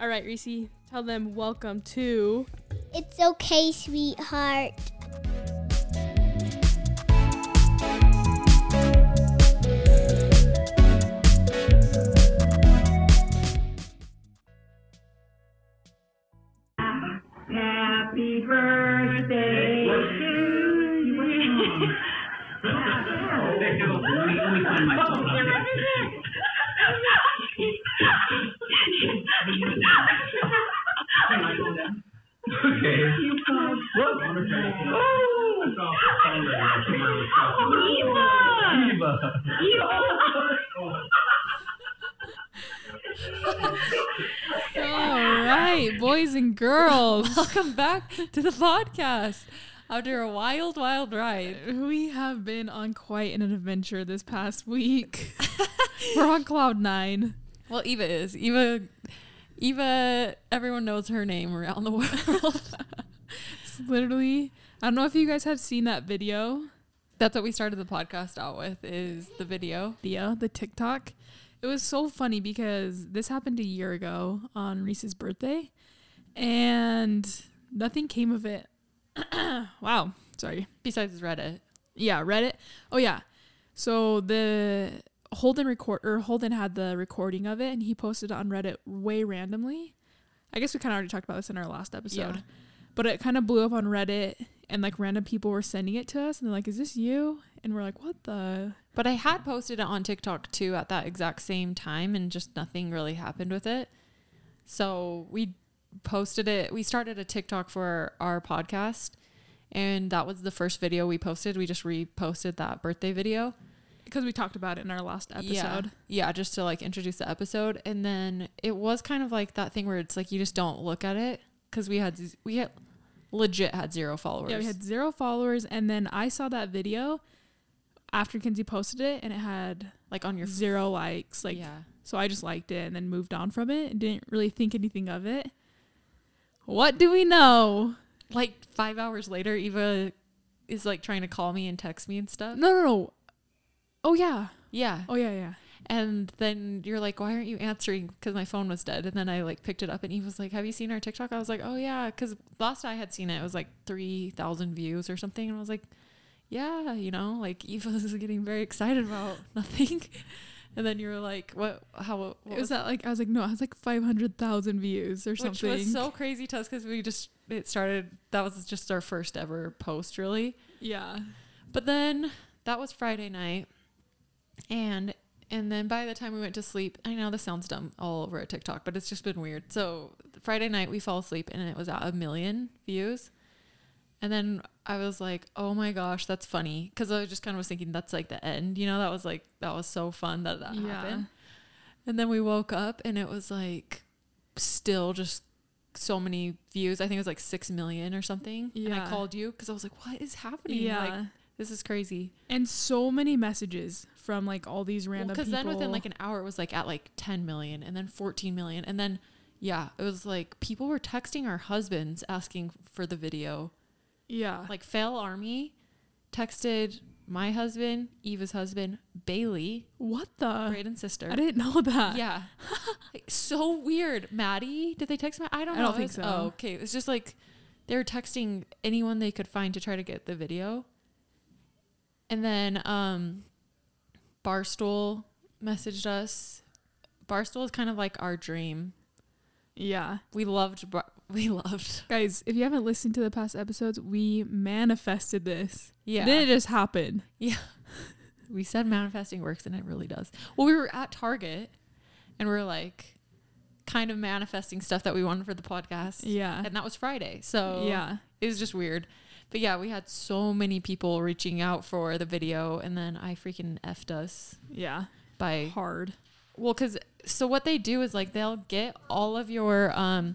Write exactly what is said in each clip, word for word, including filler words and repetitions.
All right, Reese, tell them welcome to... It's Okay, Sweetheart. Happy birthday to you. Let me find my phone. Okay. Look. Oh. Eva. Eva. All right, boys and girls, welcome back to the podcast. After a wild, wild ride, we have been on quite an adventure this past week. We're on cloud nine. Well, Eva is. Eva, Eva, everyone knows her name around the world. It's literally, I don't know if you guys have seen that video. That's what we started the podcast out with, is the video. Yeah, the TikTok. It was so funny because this happened a year ago on Reese's birthday, and nothing came of it. Wow. Sorry. Besides Reddit. Yeah, Reddit. Oh, yeah. So the Holden record or Holden had the recording of it, and he posted it on Reddit way randomly. I guess we kind of already talked about this in our last episode. Yeah. But it kind of blew up on Reddit, and like random people were sending it to us, and they're like, "Is this you?" And we're like, "What the?" But I had posted it on TikTok too at that exact same time, and just nothing really happened with it. So we posted it. We started a TikTok for our podcast, and that was the first video we posted. We just reposted that birthday video because we talked about it in our last episode. Yeah, yeah, just to like introduce the episode. And then it was kind of like that thing where it's like you just don't look at it, because we had we had legit had zero followers. Yeah, we had zero followers, and then I saw that video after Kinsey posted it, and it had like on your zero f- likes, like yeah. So I just liked it and then moved on from it and didn't really think anything of it. What do we know? Like five hours later, Eva is like trying to call me and text me and stuff. No, no, no. Oh yeah, yeah. Oh yeah, yeah. And then you're like, why aren't you answering? Because my phone was dead. And then I like picked it up, and Eve was like, have you seen our TikTok? I was like, oh yeah. Because last I had seen it, it was like three thousand views or something. And I was like, yeah, you know, like Eve was getting very excited about nothing. And then you were like, what, how, what it was, was that? Like, I was like, no, it was like five hundred thousand views or something. Which was so crazy to us because we just, it started, that was just our first ever post really. Yeah. But then that was Friday night. And And then by the time we went to sleep, I know this sounds dumb all over a TikTok, but it's just been weird. So Friday night we fall asleep, and it was at a million views. And then I was like, oh my gosh, that's funny. Cause I just kind of was thinking that's like the end, you know, that was like, that was so fun that that yeah. happened. And then we woke up, and it was like still just so many views. I think it was like six million or something. Yeah. And I called you cause I was like, what is happening? Yeah. Like, this is crazy. And so many messages from like all these random well, cause people. Because then within like an hour, it was like at like ten million and then fourteen million. And then, yeah, it was like people were texting our husbands asking for the video. Yeah. Like Fail Army texted my husband, Eva's husband, Bailey. What the? Brayden's sister. I didn't know that. Yeah. Like, so weird. Maddie, did they text Maddie? I don't know. I don't it think was, so. Oh, okay. It's just like they were texting anyone they could find to try to get the video. And then um, Barstool messaged us. Barstool is kind of like our dream. Yeah. We loved, bar- we loved. Guys, if you haven't listened to the past episodes, we manifested this. Yeah. Then it just happened. Yeah. We said manifesting works, and it really does. Well, we were at Target, and we were like kind of manifesting stuff that we wanted for the podcast. Yeah. And that was Friday. So yeah, it was just weird. But yeah, we had so many people reaching out for the video, and then I freaking effed us. Yeah. By hard. Well, cause so what they do is like, they'll get all of your, um,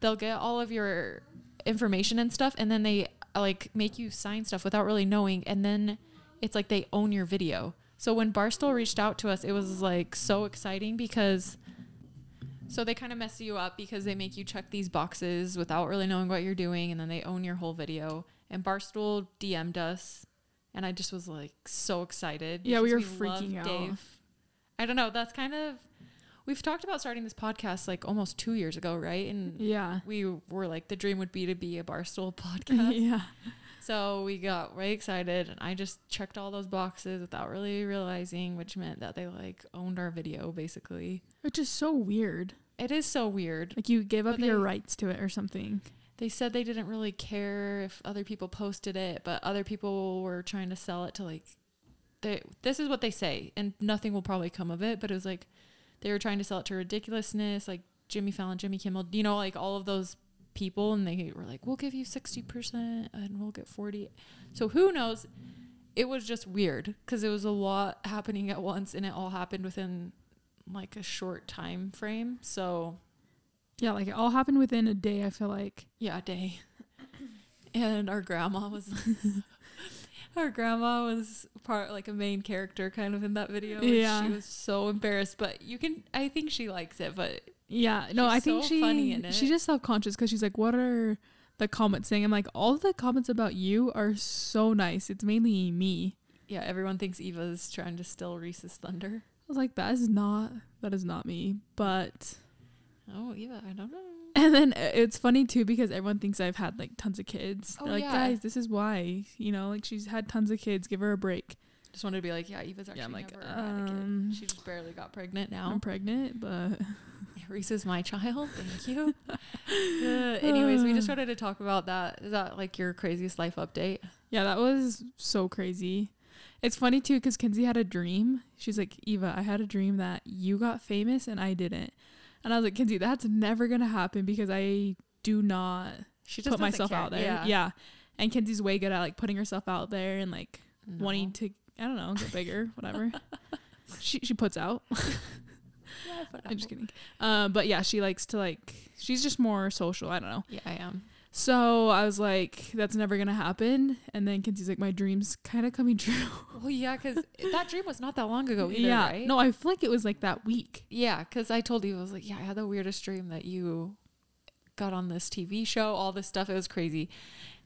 they'll get all of your information and stuff. And then they like make you sign stuff without really knowing. And then it's like, they own your video. So when Barstool reached out to us, it was like so exciting because so they kind of mess you up because they make you check these boxes without really knowing what you're doing. And then they own your whole video. And Barstool D M'd us, and I just was like so excited. Yeah, we were we freaking out. Dave. I don't know. That's kind of we've talked about starting this podcast like almost two years ago, right? And yeah, we were like, the dream would be to be a Barstool podcast. Yeah. So we got really excited, and I just checked all those boxes without really realizing, which meant that they like owned our video basically. Which is so weird. It is so weird. Like you gave up but your they, rights to it or something. They said they didn't really care if other people posted it, but other people were trying to sell it to like, they, this is what they say, and nothing will probably come of it, but it was like they were trying to sell it to Ridiculousness, like Jimmy Fallon, Jimmy Kimmel, you know, like all of those people, and they were like, we'll give you sixty percent and we'll get forty. So who knows? It was just weird because it was a lot happening at once, and it all happened within like a short time frame. So yeah, like it all happened within a day, I feel like. Yeah, a day. And our grandma was our grandma was part like a main character kind of in that video. Yeah, she was so embarrassed, but you can, I think she likes it, but yeah, no, I think so she funny in it. She's just self-conscious because she's like, what are the comments saying? I'm like, all the comments about you are so nice. It's mainly me. Yeah, everyone thinks Eva's trying to steal Reese's thunder. I was like, that is not that is not me, but oh, Eva, I don't know. And then it's funny too because everyone thinks I've had like tons of kids. Oh, they're like, yeah, guys, this is why, you know, like she's had tons of kids, give her a break. Just wanted to be like, yeah, Eva's actually yeah, I'm like, never um, had a kid. She just barely got pregnant now. I'm pregnant, but Reese is my child. Thank you. uh, anyways, we just wanted to talk about that. Is that like your craziest life update? Yeah, that was so crazy. It's funny too because Kinsey had a dream. She's like, Eva, I had a dream that you got famous and I didn't. And I was like, Kinsey, that's never gonna happen because I do not she just put myself care. out there. Yeah. yeah. And Kinsey's way good at like putting herself out there and like no. wanting to, I don't know, get bigger, whatever. She she puts out. Yeah, but I'm just kidding. Uh, but yeah, she likes to like, she's just more social. I don't know. Yeah, I am. So I was like, that's never going to happen. And then Kinsey's like, my dream's kind of coming true. Well, yeah, because that dream was not that long ago either, yeah. right? No, I feel like it was like that week. Yeah, because I told you, I was like, yeah, I had the weirdest dream that you got on this T V show, all this stuff. It was crazy.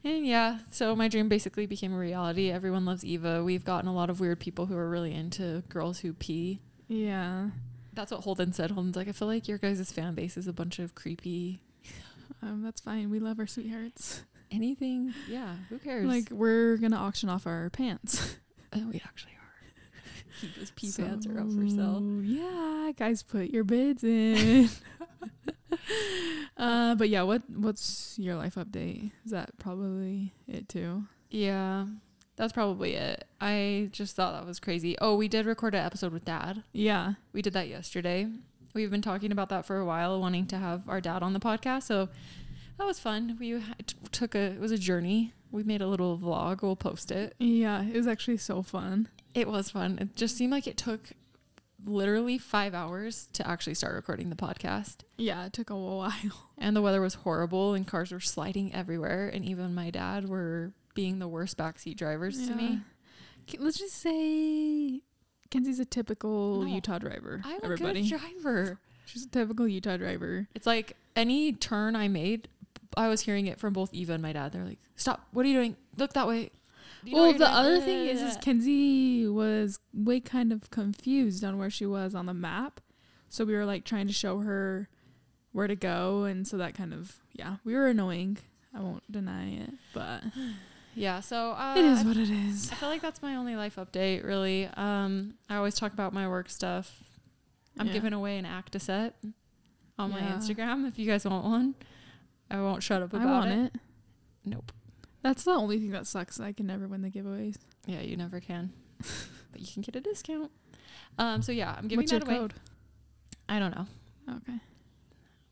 And yeah, so my dream basically became a reality. Everyone loves Eva. We've gotten a lot of weird people who are really into girls who pee. Yeah. That's what Holden said. Holden's like, I feel like your guys' fan base is a bunch of creepy. Um, that's fine. We love our sweethearts. Anything. Yeah. Who cares? Like, we're going to auction off our pants. Oh, we actually are. Those pee so, pants are up for sale. Yeah. Guys, put your bids in. uh, But yeah, what what's your life update? Is that probably it too? Yeah. That's probably it. I just thought that was crazy. Oh, we did record an episode with Dad. Yeah. We did that yesterday. We've been talking about that for a while, wanting to have our dad on the podcast. So that was fun. We t- took a, it was a journey. We made a little vlog. We'll post it. Yeah. It was actually so fun. It was fun. It just seemed like it took literally five hours to actually start recording the podcast. Yeah. It took a while. And the weather was horrible and cars were sliding everywhere. And even my dad were being the worst backseat drivers yeah. to me. Let's just say Kenzie's a typical no, Utah driver. I'm everybody. a good driver. She's a typical Utah driver. It's like any turn I made, I was hearing it from both Eva and my dad. They're like, stop. What are you doing? Look that way. You well, the doing? other uh, thing is, is Kenzie was way kind of confused on where she was on the map. So we were like trying to show her where to go. And so that kind of, yeah, we were annoying. I won't deny it, but yeah, so uh, it is what it is. I feel like that's my only life update, really. Um, I always talk about my work stuff. I'm yeah. giving away an Acta Set on yeah. my Instagram. If you guys want one, I won't shut up about it. I want it. it. Nope. That's the only thing that sucks. I can never win the giveaways. Yeah, you never can. But you can get a discount. Um, so yeah, I'm giving What's that your away. Code? I don't know. Okay.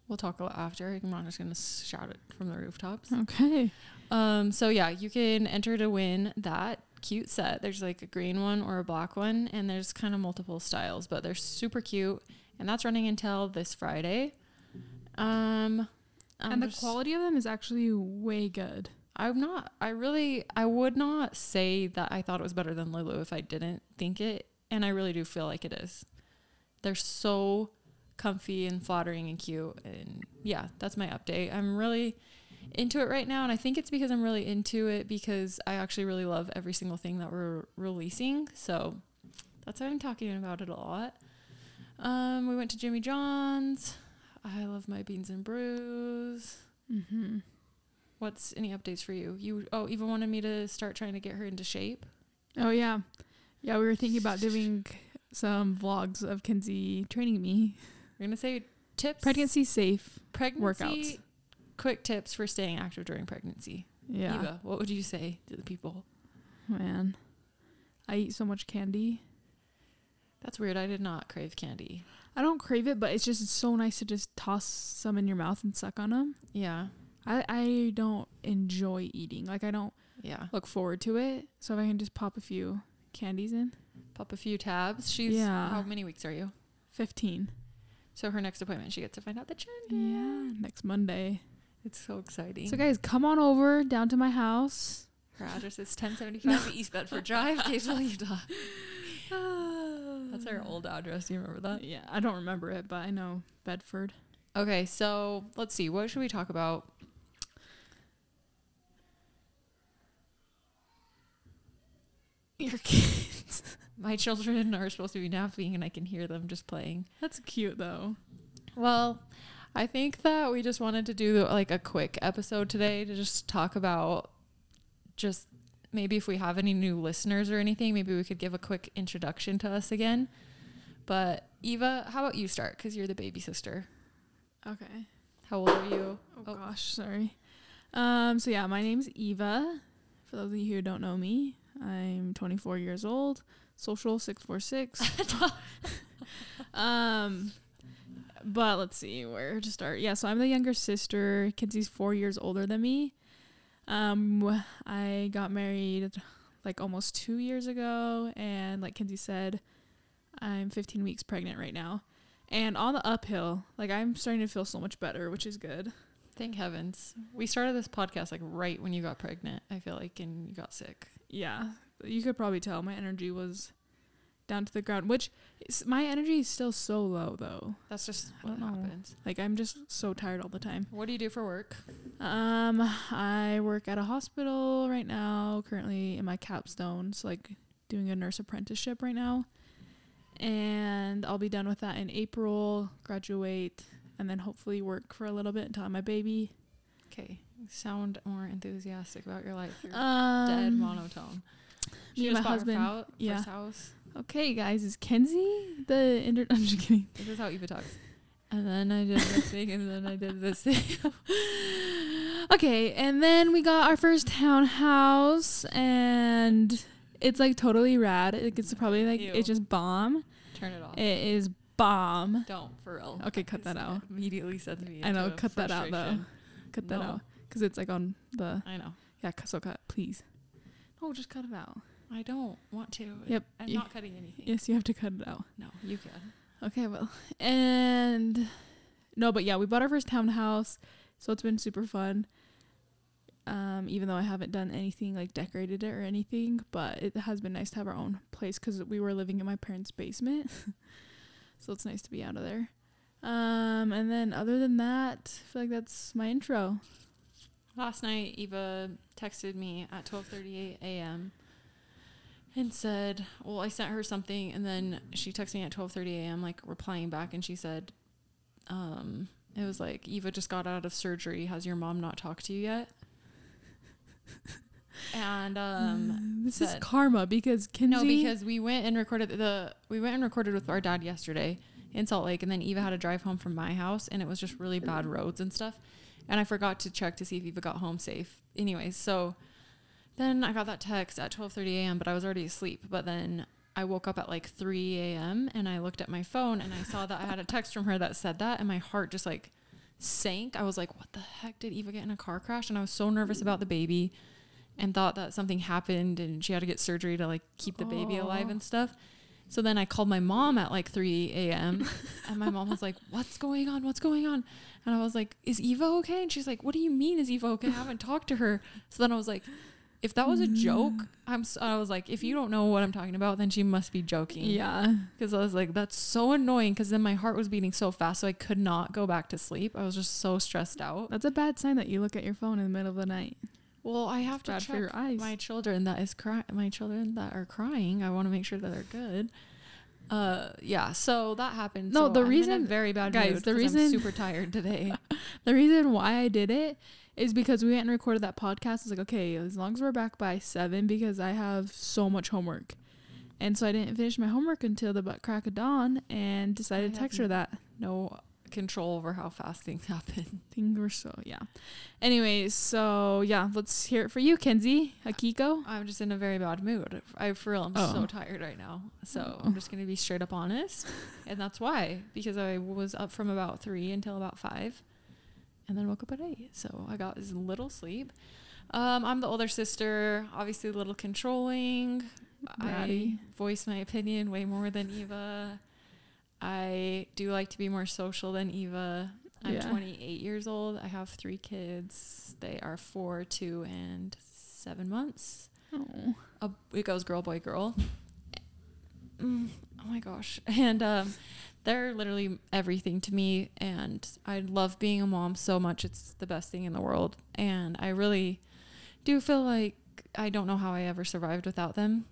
We'll talk a lot after. I'm not just going to shout it from the rooftops. Okay. Um. So, yeah, you can enter to win that cute set. There's, like, a green one or a black one, and there's kind of multiple styles, but they're super cute, and that's running until this Friday. Um, I'm And the quality of them is actually way good. I'm not... I really... I would not say that I thought it was better than Lulu if I didn't think it, and I really do feel like it is. They're so comfy and flattering and cute, and yeah, that's my update. I'm really into it right now, and I think it's because I'm really into it because I actually really love every single thing that we're releasing, so that's why I'm talking about it a lot. Um, we went to Jimmy John's. I love my Beans and Brews. Mm-hmm. What's any updates for you? You oh, Eva wanted me to start trying to get her into shape. Oh yeah, yeah. We were thinking about doing some vlogs of Kinsey training me. We're gonna say tips, pregnancy safe, pregnancy workouts, quick tips for staying active during pregnancy. Yeah. Eva, what would you say to the people? Man, I eat so much candy. That's weird. I did not crave candy. I don't crave it, but it's just so nice to just toss some in your mouth and suck on them. Yeah. I, I don't enjoy eating. Like, I don't yeah. look forward to it. So if I can just pop a few candies in. Pop a few tabs. She's, yeah. How many weeks are you? fifteen. So her next appointment, she gets to find out the gender. Yeah, next Monday. It's so exciting. So guys, come on over down to my house. Her address is ten seventy-five no. East Bedford Drive, Kaysville, Utah. That's our old address. Do you remember that? Yeah, I don't remember it, but I know Bedford. Okay, so let's see. What should we talk about? Your kids. My children are supposed to be napping, and I can hear them just playing. That's cute, though. Well, I think that we just wanted to do like a quick episode today to just talk about just maybe if we have any new listeners or anything, maybe we could give a quick introduction to us again. But Eva, how about you start? Because you're the baby sister. Okay. How old are you? Oh, oh. gosh, sorry. Um. So yeah, my name's Eva. For those of you who don't know me, I'm twenty-four years old. Social six four six. Um, but let's see where to start. Yeah, so I'm the younger sister. Kinsey's four years older than me. Um, I got married like almost two years ago, and like Kinsey said, I'm fifteen weeks pregnant right now, and on the uphill. Like, I'm starting to feel so much better, which is good. Thank heavens. We started this podcast like right when you got pregnant, I feel like, and you got sick. Yeah, you could probably tell my energy was down to the ground, which is, my energy is still so low, though. That's just what happens. Like, I'm just so tired all the time. What do you do for work? Um, I work at a hospital right now, currently in my capstone, so like doing a nurse apprenticeship right now. And I'll be done with that in April, graduate, and then hopefully work for a little bit until I have my baby. Okay. Sound more enthusiastic about your life. You're um, dead monotone. She me and my husband. Her yeah. First house. Okay, guys. Is Kenzie the... Inter- I'm just kidding. This is how Eva talks. And then I did this thing, and then I did this thing. Okay, and then we got our first townhouse, and it's, like, totally rad. It gets probably, like, Ew. It's just bomb. Turn it off. It is bomb. Don't, for real. Okay, cut that out. Immediately sends me I know, cut that out, though. Cut that no. out. Because it's, like, on the... I know. Yeah, so cut, please. No, just cut it out. I don't want to. Yep. I'm you, not cutting anything. Yes, you have to cut it out. No, you can. Okay, well. And... No, but yeah, we bought our first townhouse, so it's been super fun. Um, even though I haven't done anything, like, decorated it or anything, but it has been nice to have our own place because we were living in my parents' basement. So it's nice to be out of there. Um, and then other than that, I feel like that's my intro. Last night, Eva texted me at twelve thirty-eight a.m. and said, well, I sent her something, and then she texted me at twelve thirty a.m., like, replying back, and she said, um, it was like, Eva just got out of surgery. Has your mom not talked to you yet? And um, this is karma because Kinsey. No, because we went and recorded the we went and recorded with our dad yesterday in Salt Lake, and then Eva had to drive home from my house, and it was just really bad roads and stuff. And I forgot to check to see if Eva got home safe. Anyways, so then I got that text at twelve thirty a.m., but I was already asleep. But then I woke up at like three a.m. and I looked at my phone and I saw that I had a text from her that said that, and my heart just like sank. I was like, what the heck, did Eva get in a car crash? And I was so nervous about the baby and thought that something happened and she had to get surgery to like keep the Aww. Baby alive and stuff. So then I called my mom at like three a.m. and my mom was like, what's going on? What's going on? And I was like, is Eva okay? And she's like, what do you mean is Eva okay? I haven't talked to her. So then I was like, if that was a joke, I'm so, I was like, if you don't know what I'm talking about, then she must be joking. Yeah. Because I was like, that's so annoying. Because then my heart was beating so fast, so I could not go back to sleep. I was just so stressed out. That's a bad sign that you look at your phone in the middle of the night. Well, I have to check my children that is cry- my children that are crying. I want to make sure that they're good. Uh, yeah. So that happened. No, so the I'm reason very bad guys. Mood the reason I'm super tired today. The reason why I did it is because we went and recorded that podcast. I was like, okay, as long as we're back by seven, because I have so much homework, and so I didn't finish my homework until the butt crack of dawn, and decided I to text her that. No control over how fast things happen. Things were so yeah. Anyways, so yeah, let's hear it for you, Kenzie Akiko. I'm just in a very bad mood. I for real, I'm oh. so tired right now. So oh. I'm just gonna be straight up honest, and that's why because I was up from about three until about five, and then woke up at eight. So I got this little sleep. Um, I'm the older sister, obviously a little controlling. Bratty. I voice my opinion way more than Eva. I do like to be more social than Eva. I'm yeah. twenty-eight years old. I have three kids. They are four, two, and seven months. Oh. Uh, it goes girl, boy, girl. Mm, oh my gosh. And um, they're literally everything to me. And I love being a mom so much. It's the best thing in the world. And I really do feel like I don't know how I ever survived without them.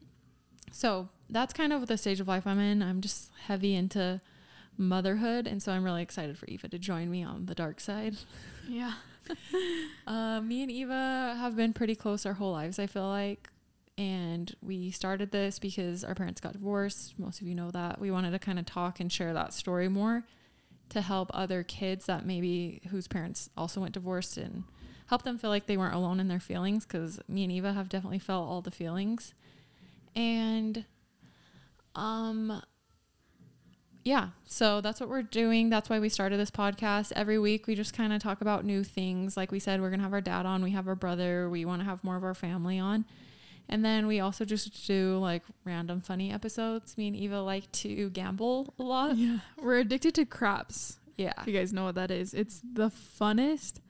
So that's kind of the stage of life I'm in. I'm just heavy into motherhood. And so I'm really excited for Eva to join me on the dark side. Yeah. uh, me and Eva have been pretty close our whole lives, I feel like. And we started this because our parents got divorced. Most of you know that. We wanted to kind of talk and share that story more to help other kids that maybe whose parents also went divorced and help them feel like they weren't alone in their feelings. Because me and Eva have definitely felt all the feelings. And um yeah, so that's what we're doing. That's why we started this podcast. Every week we just kind of talk about new things. Like we said, we're gonna have our dad on, we have our brother, we want to have more of our family on, and then we also just do like random funny episodes. Me and Eva like to gamble a lot. Yeah, we're addicted to craps. Yeah, if you guys know what that is, it's the funnest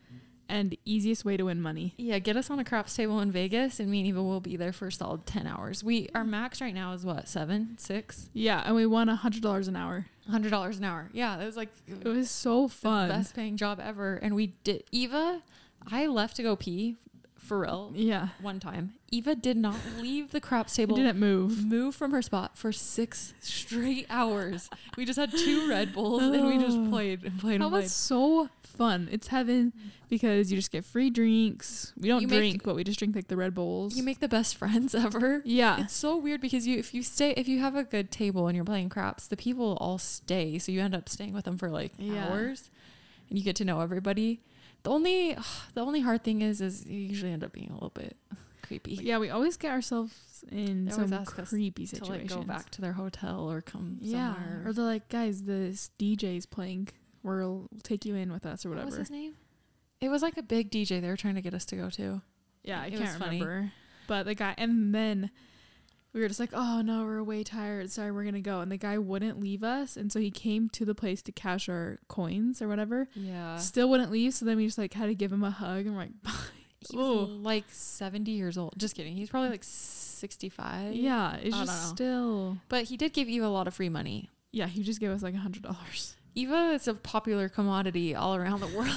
and easiest way to win money. Yeah, get us on a craps table in Vegas and me and Eva will be there for a solid ten hours. We our max right now is what, seven six? Yeah, and we won a hundred dollars an hour. A hundred dollars an hour. Yeah, it was like it was so fun. Best paying job ever. And we did Eva I left to go pee for real. Yeah, one time Eva did not leave the craps table. Didn't move move from her spot for six straight hours. We just had two Red Bulls oh. and we just played and played that and played. Was so fun. It's heaven because you just get free drinks. We don't you drink make, but we just drink like the Red Bulls. You make the best friends ever. Yeah, it's so weird because you if you stay if you have a good table and you're playing craps, the people all stay, so you end up staying with them for like yeah. hours and you get to know everybody. The only the only hard thing is is you usually end up being a little bit creepy. Yeah, we always get ourselves in they some creepy situations. To like go back to their hotel or come yeah. somewhere. Or they're like, guys, this D J's playing. We'll take you in with us or whatever. What was his name? It was like a big D J they were trying to get us to go to. Yeah, I it can't remember. Funny. But the guy, and then we were just like, oh no, we're way tired. Sorry, we're going to go. And the guy wouldn't leave us. And so he came to the place to cash our coins or whatever. Yeah. Still wouldn't leave. So then we just like had to give him a hug. And we're like, bye. He's like seventy years old. Just kidding. He's probably like sixty-five. Yeah. It's I just still. But he did give you a lot of free money. Yeah. He just gave us like a hundred dollars. Eva is a popular commodity all around the world.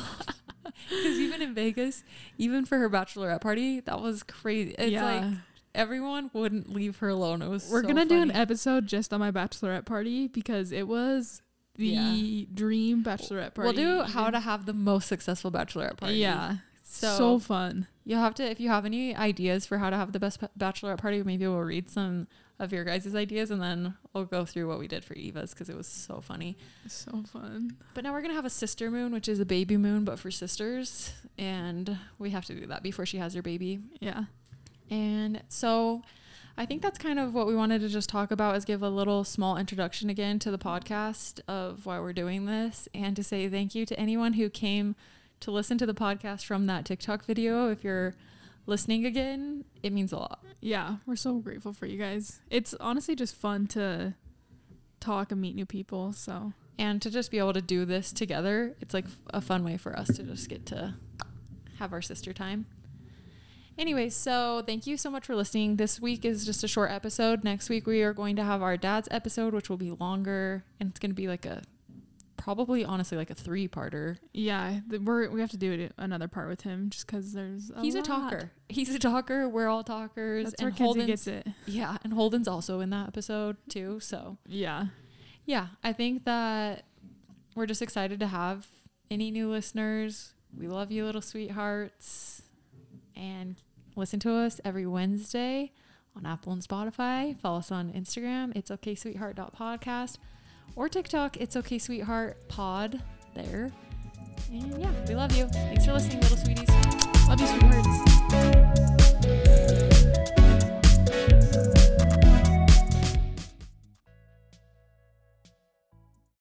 Because even in Vegas, even for her bachelorette party, that was crazy. It's yeah. like. Everyone wouldn't leave her alone. It was We're so gonna funny. Do an episode just on my bachelorette party because it was the yeah. dream bachelorette party. We'll do how to have the most successful bachelorette party. Yeah, so, so fun. You'll have to if you have any ideas for how to have the best bachelorette party. Maybe we'll read some of your guys' ideas and then we'll go through what we did for Eva's because it was so funny. So fun. But now we're gonna have a sister moon, which is a baby moon but for sisters, and we have to do that before she has her baby. Yeah. And so I think that's kind of what we wanted to just talk about is give a little small introduction again to the podcast of why we're doing this and to say thank you to anyone who came to listen to the podcast from that TikTok video. If you're listening again, it means a lot. Yeah, we're so grateful for you guys. It's honestly just fun to talk and meet new people. So and to just be able to do this together, it's like a fun way for us to just get to have our sister time. Anyway, so thank you so much for listening. This week is just a short episode. Next week, we are going to have our dad's episode, which will be longer. And it's going to be like a, probably honestly like a three-parter. Yeah, the, we're, we have to do it, another part with him just because there's a He's lot. a talker. He's a talker. We're all talkers. That's and where Kenzie gets it. Yeah, and Holden's also in that episode too, so. Yeah. yeah, I think that we're just excited to have any new listeners. We love you, little sweethearts. And listen to us every Wednesday on Apple and Spotify. Follow us on Instagram, it's okay sweetheart.podcast, or TikTok, it's okay sweetheart pod there. And yeah, we love you. Thanks for listening, little sweeties. Love you, sweethearts.